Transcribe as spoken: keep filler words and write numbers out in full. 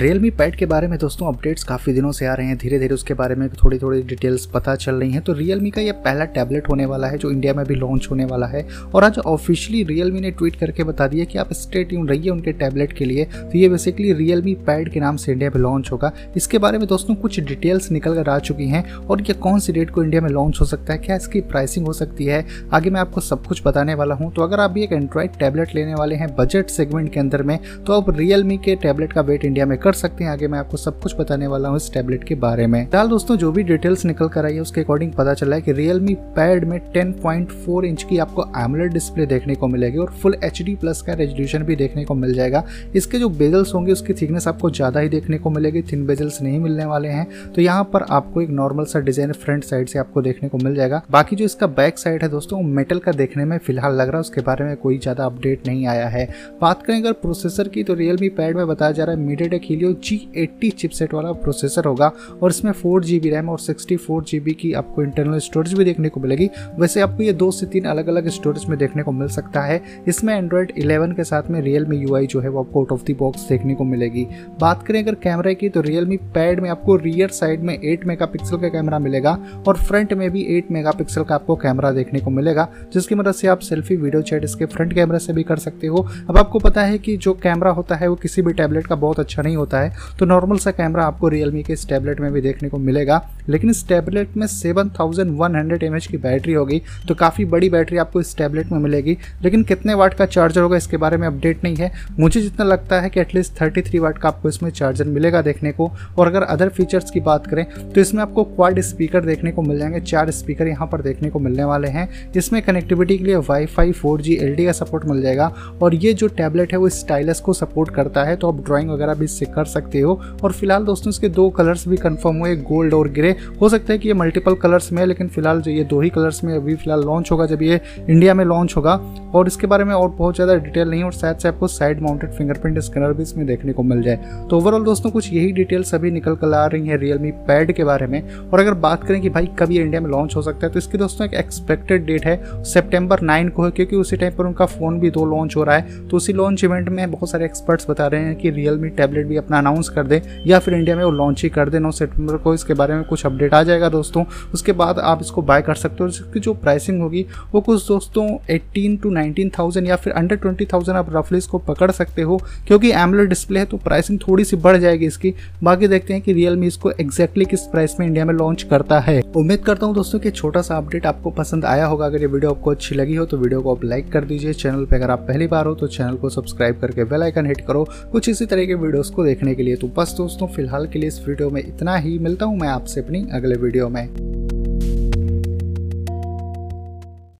Realme Pad के बारे में दोस्तों अपडेट्स काफ़ी दिनों से आ रहे हैं, धीरे धीरे उसके बारे में थोड़ी थोड़ी डिटेल्स पता चल रही हैं। तो Realme का यह पहला टैबलेट होने वाला है जो इंडिया में भी लॉन्च होने वाला है, और आज ऑफिशियली Realme ने ट्वीट करके बता दिया कि आप स्टे ट्यून रहिए उनके टैबलेट के लिए। तो ये बेसिकली Realme Pad के नाम से इंडिया में लॉन्च होगा। इसके बारे में दोस्तों कुछ डिटेल्स निकल कर आ चुकी हैं, और यह कौन सी डेट को इंडिया में लॉन्च हो सकता है, क्या इसकी प्राइसिंग हो सकती है, आगे मैं आपको सब कुछ बताने वाला हूँ। तो अगर आप भी एक एंड्रॉयड टैबलेट लेने वाले हैं बजट सेगमेंट के अंदर में, तो आप Realme के टैबलेट का वेट इंडिया में कर सकते हैं। आगे मैं आपको सब कुछ बताने वाला हूँ इस टैबलेट के बारे में। फिलहाल दोस्तों जो भी डिटेल्स निकल कर आई है उसके अकॉर्डिंग पता चला है कि Realme Pad में टेन पॉइंट फोर इंच की आपको AMOLED डिस्प्ले देखने को मिलेगी, और फुल एचडी प्लस का रेजोल्यूशन भी देखने को मिल जाएगा। इसके जो बेजल्स होंगे उसकी थिकनेस आपको ज़्यादा ही देखने को मिलेगी, थिन बेजल्स नहीं मिलने वाले हैं। तो यहाँ पर आपको एक नॉर्मल सा डिजाइन फ्रंट साइड से आपको देखने को मिल जाएगा। बाकी जो इसका बैक साइड है दोस्तों मेटल का देखने में फिलहाल लग रहा है, उसके बारे में कोई ज़्यादा अपडेट नहीं आया है। बात करें अगर प्रोसेसर की, तो Realme Pad में बताया जा रहा है MediaTek जी एटी चिपसेट वाला प्रोसेसर होगा, और इसमें फोर जीबी रैम और सिक्सटी फोर जीबी की आपको इंटरनल स्टोरेज भी देखने को मिलेगी। वैसे आपको ये दो से तीन अलग अलग स्टोरेज में देखने को मिल सकता है। इसमें एंड्रॉयड इलेवन के साथ में Realme यूआई जो है वो आपको आउट ऑफ द बॉक्स देखने को मिलेगी। बात करें अगर कैमरे की, तो Realme Pad में आपको रियर साइड में एट मेगा पिक्सल का कैमरा मिलेगा, और फ्रंट में भी एट मेगा पिक्सल का आपको कैमरा देखने को मिलेगा, जिसकी मदद से आप सेल्फी वीडियो चैट इसके फ्रंट कैमरा से भी कर सकते हो। अब आपको पता है कि जो कैमरा होता है वो किसी भी टैबलेट का बहुत अच्छा नहीं होता है, तो नॉर्मल सा कैमरा आपको Realme के इस टैबलेट में भी देखने को मिलेगा। लेकिन इस टैबलेट में seven thousand one hundred mAh की बैटरी होगी, तो काफ़ी बड़ी बैटरी आपको इस टैबलेट में मिलेगी। लेकिन कितने वाट का चार्जर होगा इसके बारे में अपडेट नहीं है। मुझे जितना लगता है कि एटलीस्ट थर्टी थ्री वाट का आपको इसमें चार्जर मिलेगा देखने को। और अगर अदर फीचर्स की बात करें तो इसमें आपको क्वाड स्पीकर देखने को मिल जाएंगे, चार स्पीकर यहाँ पर देखने को मिलने वाले हैं। इसमें कनेक्टिविटी के लिए वाईफाई फोर जी एलटीई का सपोर्ट मिल जाएगा, और ये जो टैबलेट है वो स्टाइलस को सपोर्ट करता है, तो आप ड्राइंग वगैरह भी इससे कर सकते हो। और फिलहाल दोस्तों इसके दो कलर्स भी कंफर्म हुए, गोल्ड और ग्रे। हो सकता है कि ये मल्टीपल कलर्स में है, लेकिन फिलहाल जो ये दो ही कलर्स में अभी फिलहाल लॉन्च होगा जब ये इंडिया में लॉन्च होगा। और इसके बारे में और बहुत ज़्यादा डिटेल नहीं, और शायद से आपको साइड माउंटेड फिंगरप्रिंट स्कैनर भी इसमें देखने को मिल जाए। तो ओवरऑल दोस्तों कुछ यही डिटेल्स अभी निकल कर आ रही है Realme Pad के बारे में। और अगर बात करें कि भाई कब ये इंडिया में लॉन्च हो सकता है, तो इसकी दोस्तों एक एक्सपेक्टेड डेट है सेप्टेम्बर नाइन को है, क्योंकि उसी टाइम पर उनका फ़ोन भी दो लॉन्च हो रहा है। तो उसी लॉन्च इवेंट में बहुत सारे एक्सपर्ट्स बता रहे हैं कि Realme टैबलेट भी अपना अनाउंस कर दे, या फिर इंडिया में वो लॉन्च ही कर दे नौ सितंबर को। इसके बारे में कुछ अपडेट आ जाएगा दोस्तों, उसके बाद आप इसको बाय कर सकते हो। इसकी जो प्राइसिंग होगी वो कुछ दोस्तों एटीन टू नाइनटीन थाउजेंड या फिर अंडर ट्वेंटी थाउजेंड आप रफली इसको पकड़ सकते हो, क्योंकि AMOLED डिस्प्ले है तो प्राइसिंग थोड़ी सी बढ़ जाएगी इसकी। बाकी देखते हैं कि Realme इसको एक्जैक्टली किस प्राइस में इंडिया में लॉन्च करता है। उम्मीद करता हूँ दोस्तों कि छोटा सा अपडेट आपको पसंद आया होगा। अगर ये वीडियो आपको अच्छी लगी हो तो वीडियो को आप लाइक कर दीजिए। चैनल पर अगर आप पहली बार हो तो चैनल को सब्सक्राइब करके बेल आइकन हिट करो कुछ इसी तरह के वीडियोस को देखने के लिए। तो बस दोस्तों फिलहाल के लिए इस वीडियो में इतना ही, मिलता हूँ मैं आपसे अपनी अगले वीडियो में।